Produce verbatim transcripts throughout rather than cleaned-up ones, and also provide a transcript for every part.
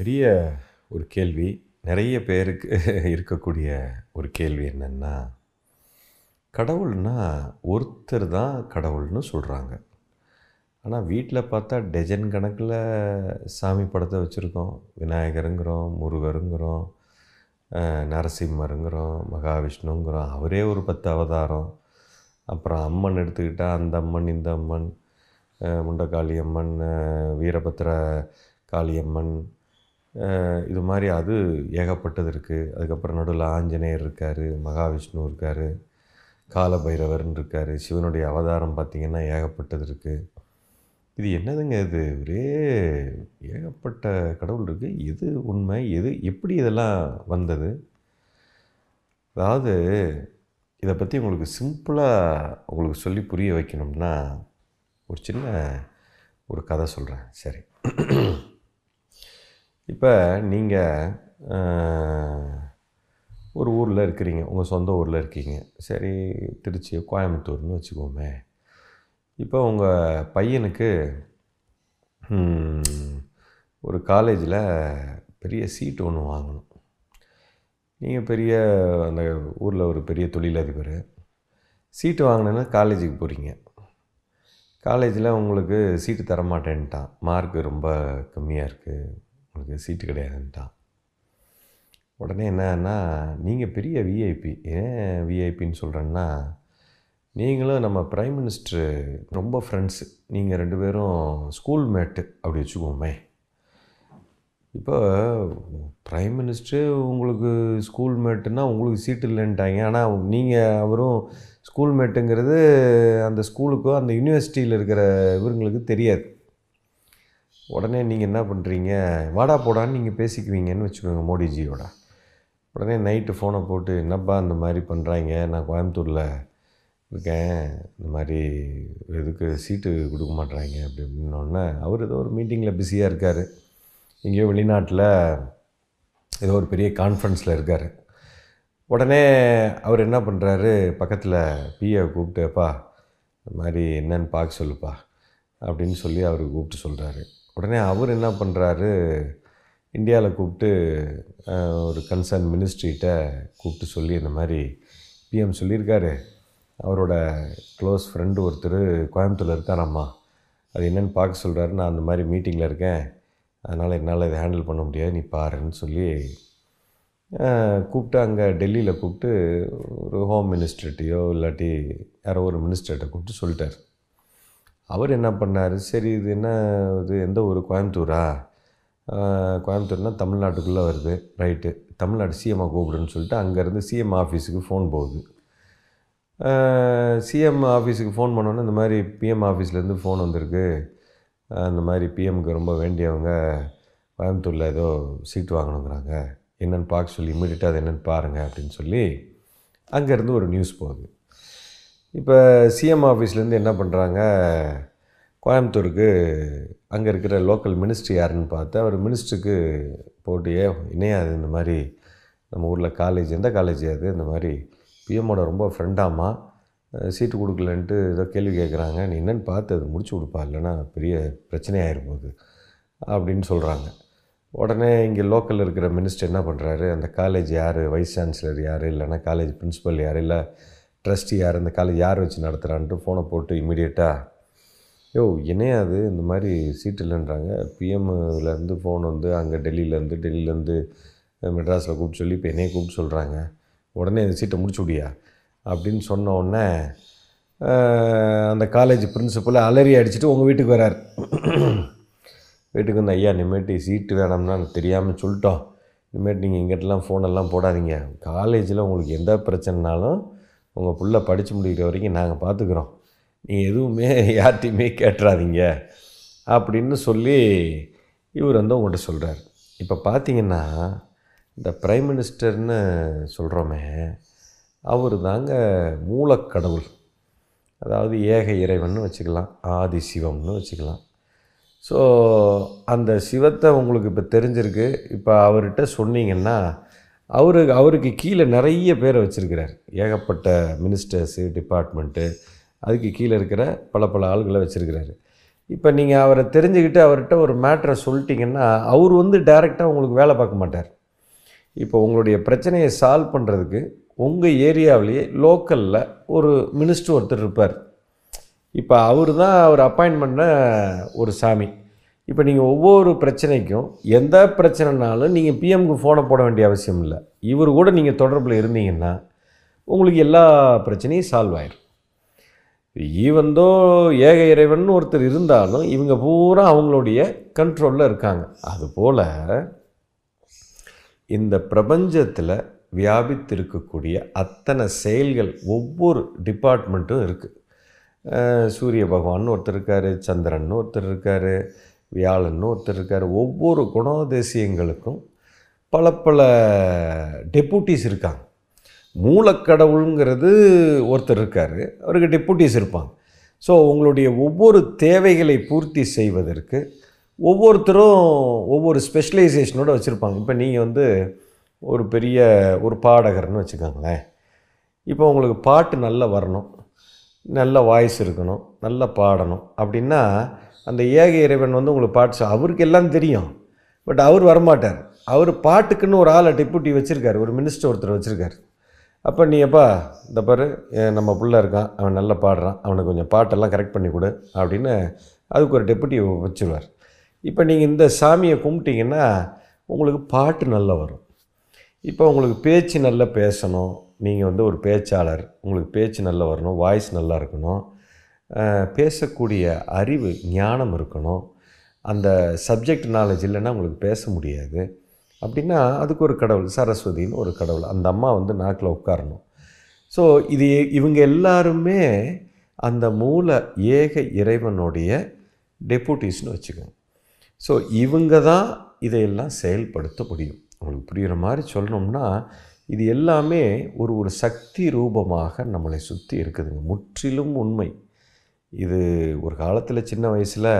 பெரிய ஒரு கேள்வி, நிறைய பேருக்கு இருக்கக்கூடிய ஒரு கேள்வி என்னென்னா, கடவுள்னா ஒருத்தர் தான் கடவுள்னு சொல்கிறாங்க. ஆனால் வீட்டில் பார்த்தா டஜன் கணக்கில் சாமி படத்தை வச்சுருக்கோம். விநாயகருங்கிறோம், முருகருங்கிறோம், நரசிம்மருங்கிறோம், மகாவிஷ்ணுங்கிறோம். அவரே ஒரு பத்து அவதாரம். அப்புறம் அம்மன் எடுத்துக்கிட்டால் அந்த அம்மன், இந்த அம்மன், முண்டக்காளி அம்மன், வீரபத்திர காளியம்மன், இது மாதிரி அது ஏகப்பட்டது இருக்குது. அதுக்கப்புறம் நடுவில் ஆஞ்சநேயர் இருக்கார், மகாவிஷ்ணு இருக்கார், காலபைரவர்னு இருக்கார். சிவனுடைய அவதாரம் பார்த்திங்கன்னா ஏகப்பட்டது இருக்குது. இது என்னதுங்க இது? ஒரே ஏகப்பட்ட கடவுள் இருக்குது. எது உண்மை, எது எப்படி இதெல்லாம் வந்தது? அதாவது இதை பற்றி உங்களுக்கு சிம்பிளாக உங்களுக்கு சொல்லி புரிய வைக்கணும்னா ஒரு சின்ன ஒரு கதை சொல்கிறேன். சரி, இப்போ நீங்கள் ஒரு ஊரில் இருக்கிறீங்க, உங்கள் சொந்த ஊரில் இருக்கீங்க. சரி, திருச்சி, கோயம்புத்தூர்னு வச்சுக்கோமே. இப்போ உங்கள் பையனுக்கு ஒரு காலேஜில் பெரிய சீட்டு ஒன்று வாங்கணும். நீங்கள் பெரிய அந்த ஊரில் ஒரு பெரிய தொழிலதிபர். சீட்டு வாங்கினேன்னா காலேஜுக்கு போகிறீங்க. காலேஜில் உங்களுக்கு சீட்டு தரமாட்டேன்ட்டான். மார்க்கு ரொம்ப கம்மியாக இருக்குது, உங்களுக்கு சீட்டு கிடையாதுன்ட்டான். உடனே என்னன்னா, நீங்கள் பெரிய விஐபி. ஏன் விஐபின்னு சொல்கிறேன்னா, நீங்களும் நம்ம பிரைம் மினிஸ்டரு ரொம்ப ஃப்ரெண்ட்ஸு. நீங்கள் ரெண்டு பேரும் ஸ்கூல் மேட்டு அப்படி வச்சுக்கோமே. இப்போ பிரைம் மினிஸ்டரு உங்களுக்கு ஸ்கூல் மேட்டுன்னா உங்களுக்கு சீட்டு இல்லைன்ட்டாங்க. ஆனால் நீங்கள் அவரும் ஸ்கூல் மேட்டுங்கிறது அந்த ஸ்கூலுக்கோ அந்த யூனிவர்சிட்டியில் இருக்கிற இவங்களுக்கு தெரியாது. உடனே நீங்கள் என்ன பண்ணுறீங்க, வாடா போடான்னு நீங்கள் பேசிக்குவீங்கன்னு வச்சுக்கோங்க மோடிஜியோட. உடனே நைட்டு ஃபோனை போட்டு, என்னப்பா இந்த மாதிரி பண்ணுறாங்க, நான் கோயம்புத்தூரில் இருக்கேன், இந்த மாதிரி இதுக்கு சீட்டு கொடுக்க மாட்றாங்க அப்படி அப்படின்னோடனே, அவர் ஏதோ ஒரு மீட்டிங்கில் பிஸியாக இருக்கார், எங்கேயோ வெளிநாட்டில் ஏதோ ஒரு பெரிய கான்ஃபரன்ஸில் இருக்கார். உடனே அவர் என்ன பண்ணுறாரு, பக்கத்தில் பிஏ கூப்பிட்டுப்பா இந்த மாதிரி என்னன்னு பார்க்க சொல்லுப்பா அப்படின்னு சொல்லி அவர் கூப்பிட்டு சொல்கிறாரு. உடனே அவர் என்ன பண்ணுறாரு, இந்தியாவில் கூப்பிட்டு ஒரு கன்சர்ன் மினிஸ்ட்ரிகிட்ட கூப்பிட்டு சொல்லி, இந்த மாதிரி பிஎம் சொல்லியிருக்காரு, அவரோட க்ளோஸ் ஃப்ரெண்டு ஒருத்தர் கோயம்புத்தூரில் இருக்காராம்மா, அது என்னென்னு பார்க்க சொல்கிறாரு, நான் அந்த மாதிரி மீட்டிங்கில் இருக்கேன், அதனால் என்னால் இதை ஹேண்டில் பண்ண முடியாது, நீ பாருன்னு சொல்லி கூப்பிட்டு அங்கே டெல்லியில் கூப்பிட்டு ஒரு ஹோம் மினிஸ்டர்கிட்டையோ இல்லாட்டி யாரோ ஒரு மினிஸ்டர்கிட்ட கூப்பிட்டு சொல்லிட்டார். அவர் என்ன பண்ணார், சரி இது என்ன, இது எந்த ஊர், கோயம்புத்தூரா, கோயம்புத்தூர்னால் தமிழ்நாட்டுக்குள்ளே வருது, ரைட்டு, தமிழ்நாடு சிஎம்ஐ கூப்பிடுன்னு சொல்லிட்டு அங்கேருந்து சிஎம் ஆஃபீஸுக்கு ஃபோன் போகுது. சிஎம் ஆஃபீஸுக்கு ஃபோன் பண்ணோன்னே, இந்த மாதிரி பிஎம் ஆஃபீஸ்லேருந்து ஃபோன் வந்திருக்கு, அந்த மாதிரி பிஎம்க்கு ரொம்ப வேண்டியவங்க கோயம்புத்தூரில் ஏதோ சீட் வாங்கணுங்கிறாங்க, என்னென்னு பார்க்க சொல்லி இமீடியட்டாக அது என்னென்னு பாருங்கள் அப்படின்னு சொல்லி அங்கேருந்து ஒரு நியூஸ் போகுது. இப்போ சிஎம் ஆஃபீஸ்லேருந்து என்ன பண்ணுறாங்க, கோயம்புத்தூருக்கு அங்கே இருக்கிற லோக்கல் மினிஸ்ட்ரி யாருன்னு பார்த்து அவர் மினிஸ்டருக்கு போட்டியே, இணையாது இந்த மாதிரி நம்ம ஊரில் காலேஜ், எந்த காலேஜ் அது, இந்த மாதிரி பிஎம்மோட ரொம்ப ஃப்ரெண்டாமா, சீட்டு கொடுக்கலன்ட்டு ஏதோ கேள்வி கேட்குறாங்க, நீ என்னென்னு பார்த்து அது முடிச்சு கொடுப்பா, இல்லைன்னா பெரிய பிரச்சனையாகிடும் போகுது அப்படின்னு சொல்கிறாங்க. உடனே இங்கே லோக்கலில் இருக்கிற மினிஸ்டர் என்ன பண்ணுறாரு, அந்த காலேஜ் யார், வைஸ் சான்சலர் யார், இல்லைன்னா காலேஜ் பிரின்ஸிபல் யார், இல்லை ட்ரஸ்டி யார், இந்த காலேஜ் யார் வச்சு நடத்துகிறான்ட்டு ஃபோனை போட்டு இமீடியட்டாக, யோ என்னையாது இந்த மாதிரி சீட்டு இல்லைன்றாங்க, பிஎம்லேருந்து ஃபோன் வந்து அங்கே டெல்லியிலேருந்து டெல்லியிலேருந்து மெட்ராஸில் கூப்பிட்டு சொல்லி இப்போ என்னையை கூப்பிட்டு சொல்கிறாங்க, உடனே இந்த சீட்டை முடிச்சு விடியா அப்படின்னு சொன்ன உடனே அந்த காலேஜ் பிரின்ஸிபலை அலறி அடிச்சுட்டு உங்கள் வீட்டுக்கு வரார். வீட்டுக்கு வந்து, ஐயா இனிமேட்டு சீட்டு வேணும்னா தெரியாமல் சொல்லிட்டோம், இனிமேட்டு நீங்கள் இங்கிட்டலாம் ஃபோனெல்லாம் போடாதீங்க, காலேஜில் உங்களுக்கு எந்த பிரச்சனைனாலும் உங்கள் பிள்ளை படித்து முடிக்கிற வரைக்கும் நாங்கள் பார்த்துக்குறோம், நீங்கள் எதுவுமே யார்ட்டையுமே கேட்டுறாதீங்க அப்படின்னு சொல்லி இவர் வந்து உங்கள்கிட்ட சொல்கிறார். இப்போ பார்த்தீங்கன்னா இந்த பிரைம் மினிஸ்டர்னு சொல்கிறோமே, அவர் தாங்க மூலக்கடவுள். அதாவது ஏக இறைவன் வச்சுக்கலாம், ஆதி சிவம்னு வச்சுக்கலாம். ஸோ அந்த சிவத்தை உங்களுக்கு இப்போ தெரிஞ்சிருக்கு. இப்போ அவர்கிட்ட சொன்னீங்கன்னா, அவரு அவருக்கு கீழே நிறைய பேரை வச்சுருக்கிறார், ஏகப்பட்ட மினிஸ்டர்ஸு, டிபார்ட்மெண்ட்டு, அதுக்கு கீழே இருக்கிற பல பல ஆள்களை வச்சுருக்கிறாரு. இப்போ நீங்கள் அவரை தெரிஞ்சுக்கிட்டு அவர்கிட்ட ஒரு மேட்ரை சொல்லிட்டிங்கன்னா அவர் வந்து டைரெக்டாக உங்களுக்கு வேலை பார்க்க மாட்டார். இப்போ உங்களுடைய பிரச்சனையை சால்வ் பண்ணுறதுக்கு உங்கள் ஏரியாவிலேயே லோக்கலில் ஒரு மினிஸ்டர் ஒருத்தர் இருப்பார். இப்போ அவர் தான் அவர் அப்பாயின்ட் பண்ண ஒரு சாமி. இப்போ நீங்கள் ஒவ்வொரு பிரச்சனைக்கும் எந்த பிரச்சனைனாலும் நீங்கள் பிஎம்க்கு ஃபோனை போட வேண்டிய அவசியம் இல்லை. இவர் கூட நீங்கள் தொடர்பில் இருந்தீங்கன்னா உங்களுக்கு எல்லா பிரச்சனையும் சால்வ் ஆகிடும். ஈவந்தோ ஏக இறைவன் ஒருத்தர் இருந்தாலும் இவங்க பூரா அவங்களுடைய கண்ட்ரோலில் இருக்காங்க. அதுபோல் இந்த பிரபஞ்சத்தில் வியாபித்திருக்கக்கூடிய அத்தனை செயல்கள் ஒவ்வொரு டிபார்ட்மெண்ட்டும் இருக்குது. சூரிய பகவான் ஒருத்தர் இருக்கார், சந்திரன் ஒருத்தர் இருக்கார், வியாழன் ஒருத்தர் இருக்கார். ஒவ்வொரு குணோதேசியங்களுக்கும் பல பல டெபூட்டிஸ் இருக்காங்க. மூலக்கடவுளுங்கிறது ஒருத்தர் இருக்கார், அவருக்கு டெபூட்டிஸ் இருப்பாங்க. ஸோ உங்களுடைய ஒவ்வொரு தேவைகளை பூர்த்தி செய்வதற்கு ஒவ்வொருத்தரும் ஒவ்வொரு ஸ்பெஷலைசேஷனோடு வச்சுருப்பாங்க. இப்போ நீங்கள் வந்து ஒரு பெரிய ஒரு பாடகர்னு வச்சுக்கோங்களேன். இப்போ உங்களுக்கு பாட்டு நல்லா வரணும், நல்ல வாய்ஸ் இருக்கணும், நல்லா பாடணும் அப்படின்னா அந்த ஏக இறைவன் வந்து உங்களுக்கு பாட்டு அவருக்கு எல்லாம் தெரியும். பட் அவர் வரமாட்டார். அவர் பாட்டுக்குன்னு ஒரு ஆளை டெபுட்டி வச்சுருக்காரு, ஒரு மினிஸ்டர் ஒருத்தர் வச்சுருக்காரு. அப்போ நீ எப்பா இந்த பாரு நம்ம பிள்ளை இருக்கான், அவன் நல்லா பாடுறான், அவனுக்கு கொஞ்சம் பாட்டெல்லாம் கரெக்ட் பண்ணி கொடு அப்படின்னு அதுக்கு ஒரு டெபுட்டி வச்சுருவார். இப்போ நீங்கள் இந்த சாமியை கும்பிட்டிங்கன்னா உங்களுக்கு பாட்டு நல்லா வரும். இப்போ உங்களுக்கு பேச்சு நல்லா பேசணும், நீங்கள் வந்து ஒரு பேச்சாளர், உங்களுக்கு பேச்சு நல்லா வரணும், வாய்ஸ் நல்லா இருக்கணும், பேசக்கூடிய அறிவு ஞானம் இருக்கணும். அந்த சப்ஜெக்ட் நாலேஜ் இல்லைன்னா உங்களுக்கு பேச முடியாது. அப்படின்னா அதுக்கு ஒரு கடவுள் சரஸ்வதின்னு ஒரு கடவுள், அந்த அம்மா வந்து நாக்கில் உட்காரணும். ஸோ இது இவங்க எல்லாருமே அந்த மூல ஏக இறைவனுடைய டெபூட்டிஸ்னு வச்சுக்கோங்க. ஸோ இவங்க தான் இதையெல்லாம் செயல்படுத்த முடியும். உங்களுக்கு புரிகிற மாதிரி சொல்லணும்னா இது எல்லாமே ஒரு ஒரு சக்தி ரூபமாக நம்மளை சுற்றி இருக்குதுங்க. முற்றிலும் உண்மை. இது ஒரு காலத்தில் சின்ன வயசில்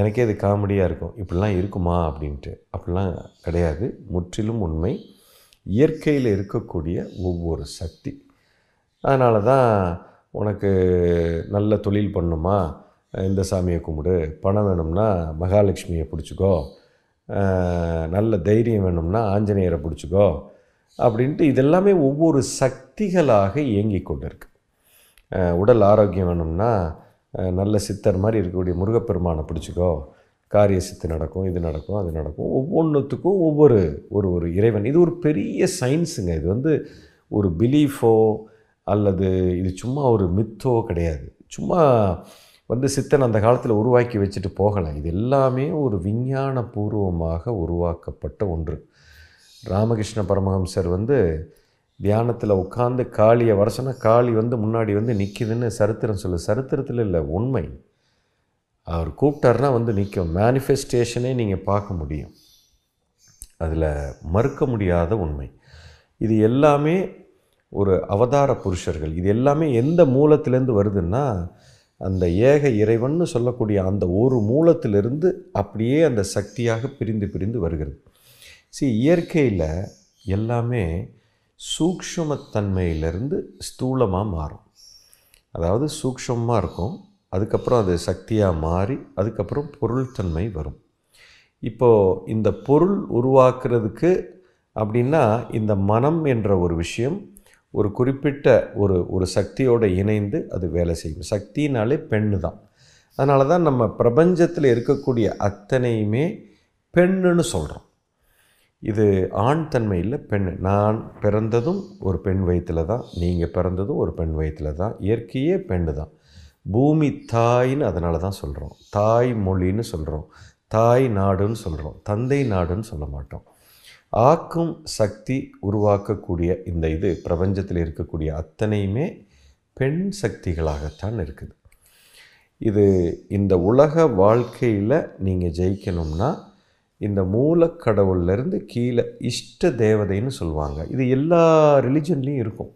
எனக்கே இது காமெடியாக இருக்கும், இப்படிலாம் இருக்குமா அப்படின்ட்டு. அப்படிலாம் கிடையாது, முற்றிலும் உண்மை. இயற்கையில் இருக்கக்கூடிய ஒவ்வொரு சக்தி. அதனால தான் உனக்கு நல்ல தொழில் பண்ணணுமா இந்த சாமியை கும்பிடு, பணம் வேணும்னா மகாலட்சுமியை பிடிச்சிக்கோ, நல்ல தைரியம் வேணும்னா ஆஞ்சநேயரை பிடிச்சிக்கோ அப்படின்ட்டு இதெல்லாமே ஒவ்வொரு சக்திகளாக இயங்கி கொண்டு இருக்கு. உடல் ஆரோக்கியம் வேணும்னா நல்ல சித்தர் மாதிரி இருக்கக்கூடிய முருகப்பெருமானை பிடிச்சிக்கோ, காரிய சித்து நடக்கும், இது நடக்கும், அது நடக்கும். ஒவ்வொன்றுத்துக்கும் ஒவ்வொரு ஒரு ஒரு இறைவன். இது ஒரு பெரிய சயின்ஸுங்க. இது வந்து ஒரு பிலீஃபோ அல்லது இது சும்மா ஒரு மித்தோ கிடையாது. சும்மா வந்து சித்தன் அந்த காலத்தில் உருவாக்கி வச்சுட்டு போகலாம். இது எல்லாமே ஒரு விஞ்ஞான பூர்வமாக உருவாக்கப்பட்ட ஒன்று. ராமகிருஷ்ண பரமஹம்சர் வந்து தியானத்தில் உட்காந்து காளியை வர சொன்ன காளி வந்து முன்னாடி வந்து நிற்கிதுன்னு சரித்திரம் சொல்லு. சரித்திரத்தில் இல்லை, உண்மை. அவர் கூப்பிட்டார்னா வந்து நிற்கும். மேனிஃபெஸ்டேஷனே நீங்கள் பார்க்க முடியும். அதில் மறுக்க முடியாத உண்மை. இது எல்லாமே ஒரு அவதார புருஷர்கள். இது எல்லாமே எந்த மூலத்திலேருந்து வருதுன்னா அந்த ஏக இறைவன்னு சொல்லக்கூடிய அந்த ஒரு மூலத்திலிருந்து அப்படியே அந்த சக்தியாக பிரிந்து பிரிந்து வருகிறது. சரி, இயற்கையில் எல்லாமே சூக்ஷமத்தன்மையிலிருந்து ஸ்தூலமாக மாறும். அதாவது சூக்ஷமாக இருக்கும், அதுக்கப்புறம் அது சக்தியாக மாறி அதுக்கப்புறம் பொருள்தன்மை வரும். இப்போது இந்த பொருள் உருவாக்குறதுக்கு அப்படின்னா இந்த மனம் என்ற ஒரு விஷயம் ஒரு குறிப்பிட்ட ஒரு ஒரு சக்தியோடு இணைந்து அது வேலை செய்யும். சக்தினாலே பெண்ணு தான். அதனால தான் நம்ம பிரபஞ்சத்தில் இருக்கக்கூடிய அத்தனையுமே பெண்ணுன்னு சொல்கிறோம். இது ஆண் தன்மையில் பெண். நான் பிறந்ததும் ஒரு பெண் வயிற்றில் தான், நீங்கள் பிறந்ததும் ஒரு பெண் வயிற்றில் தான். இயற்கையே பெண்ணு தான். பூமி தாயின்னு அதனால தான் சொல்கிறோம். தாய் மொழின்னு சொல்கிறோம், தாய் நாடுன்னு சொல்கிறோம், தந்தை நாடுன்னு சொல்ல மாட்டோம். ஆக்கும் சக்தி உருவாக்கக்கூடிய இந்த இது பிரபஞ்சத்தில் இருக்கக்கூடிய அத்தனையுமே பெண் சக்திகளாகத்தான் இருக்குது. இது இந்த உலக வாழ்க்கையில் நீங்கள் ஜெயிக்கணும்னா இந்த மூலக்கடவுள்லேருந்து கீழே இஷ்ட தேவதைன்னு சொல்லுவாங்க. இது எல்லா ரிலிஜன்லேயும் இருக்கும்.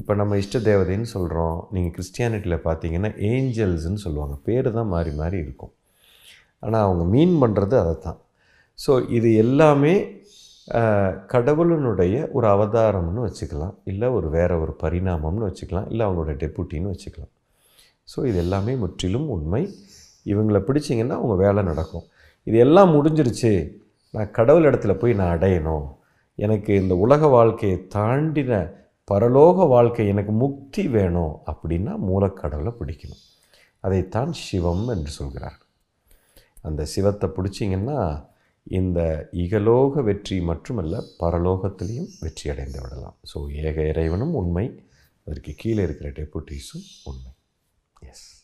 இப்போ நம்ம இஷ்ட தேவதைன்னு சொல்கிறோம். நீங்கள் கிறிஸ்டியானிட்டியில் பார்த்தீங்கன்னா ஏஞ்சல்ஸ்ன்னு சொல்லுவாங்க. பேர் தான் மாறி மாறி இருக்கும், ஆனால் அவங்க மீன் பண்ணுறது அதை தான். ஸோ இது எல்லாமே கடவுளினுடைய ஒரு அவதாரம்னு வச்சுக்கலாம், இல்லை ஒரு வேறு ஒரு பரிணாமம்னு வச்சுக்கலாம், இல்லை அவங்களோட டெபுட்டின்னு வச்சுக்கலாம். ஸோ இது எல்லாமே முற்றிலும் உண்மை. இவங்களை பிடிச்சிங்கன்னா அவங்க வேலை நடக்கும். இது எல்லாம் முடிஞ்சிருச்சு, நான் கடவுள் இடத்துல போய் நான் அடையணும், எனக்கு இந்த உலக வாழ்க்கையை தாண்டின பரலோக வாழ்க்கை, எனக்கு முக்தி வேணும் அப்படின்னா மூலக்கடவுளை பிடிக்கணும். அதைத்தான் சிவம் என்று சொல்கிறார். அந்த சிவத்தை பிடிச்சிங்கன்னா இந்த இகலோக வெற்றி மட்டுமல்ல, பரலோகத்திலையும் வெற்றி அடைந்து விடலாம். ஸோ ஏக இறைவனும் உண்மை, அதற்கு கீழே இருக்கிற டெபுட்டீஸும் உண்மை. எஸ்.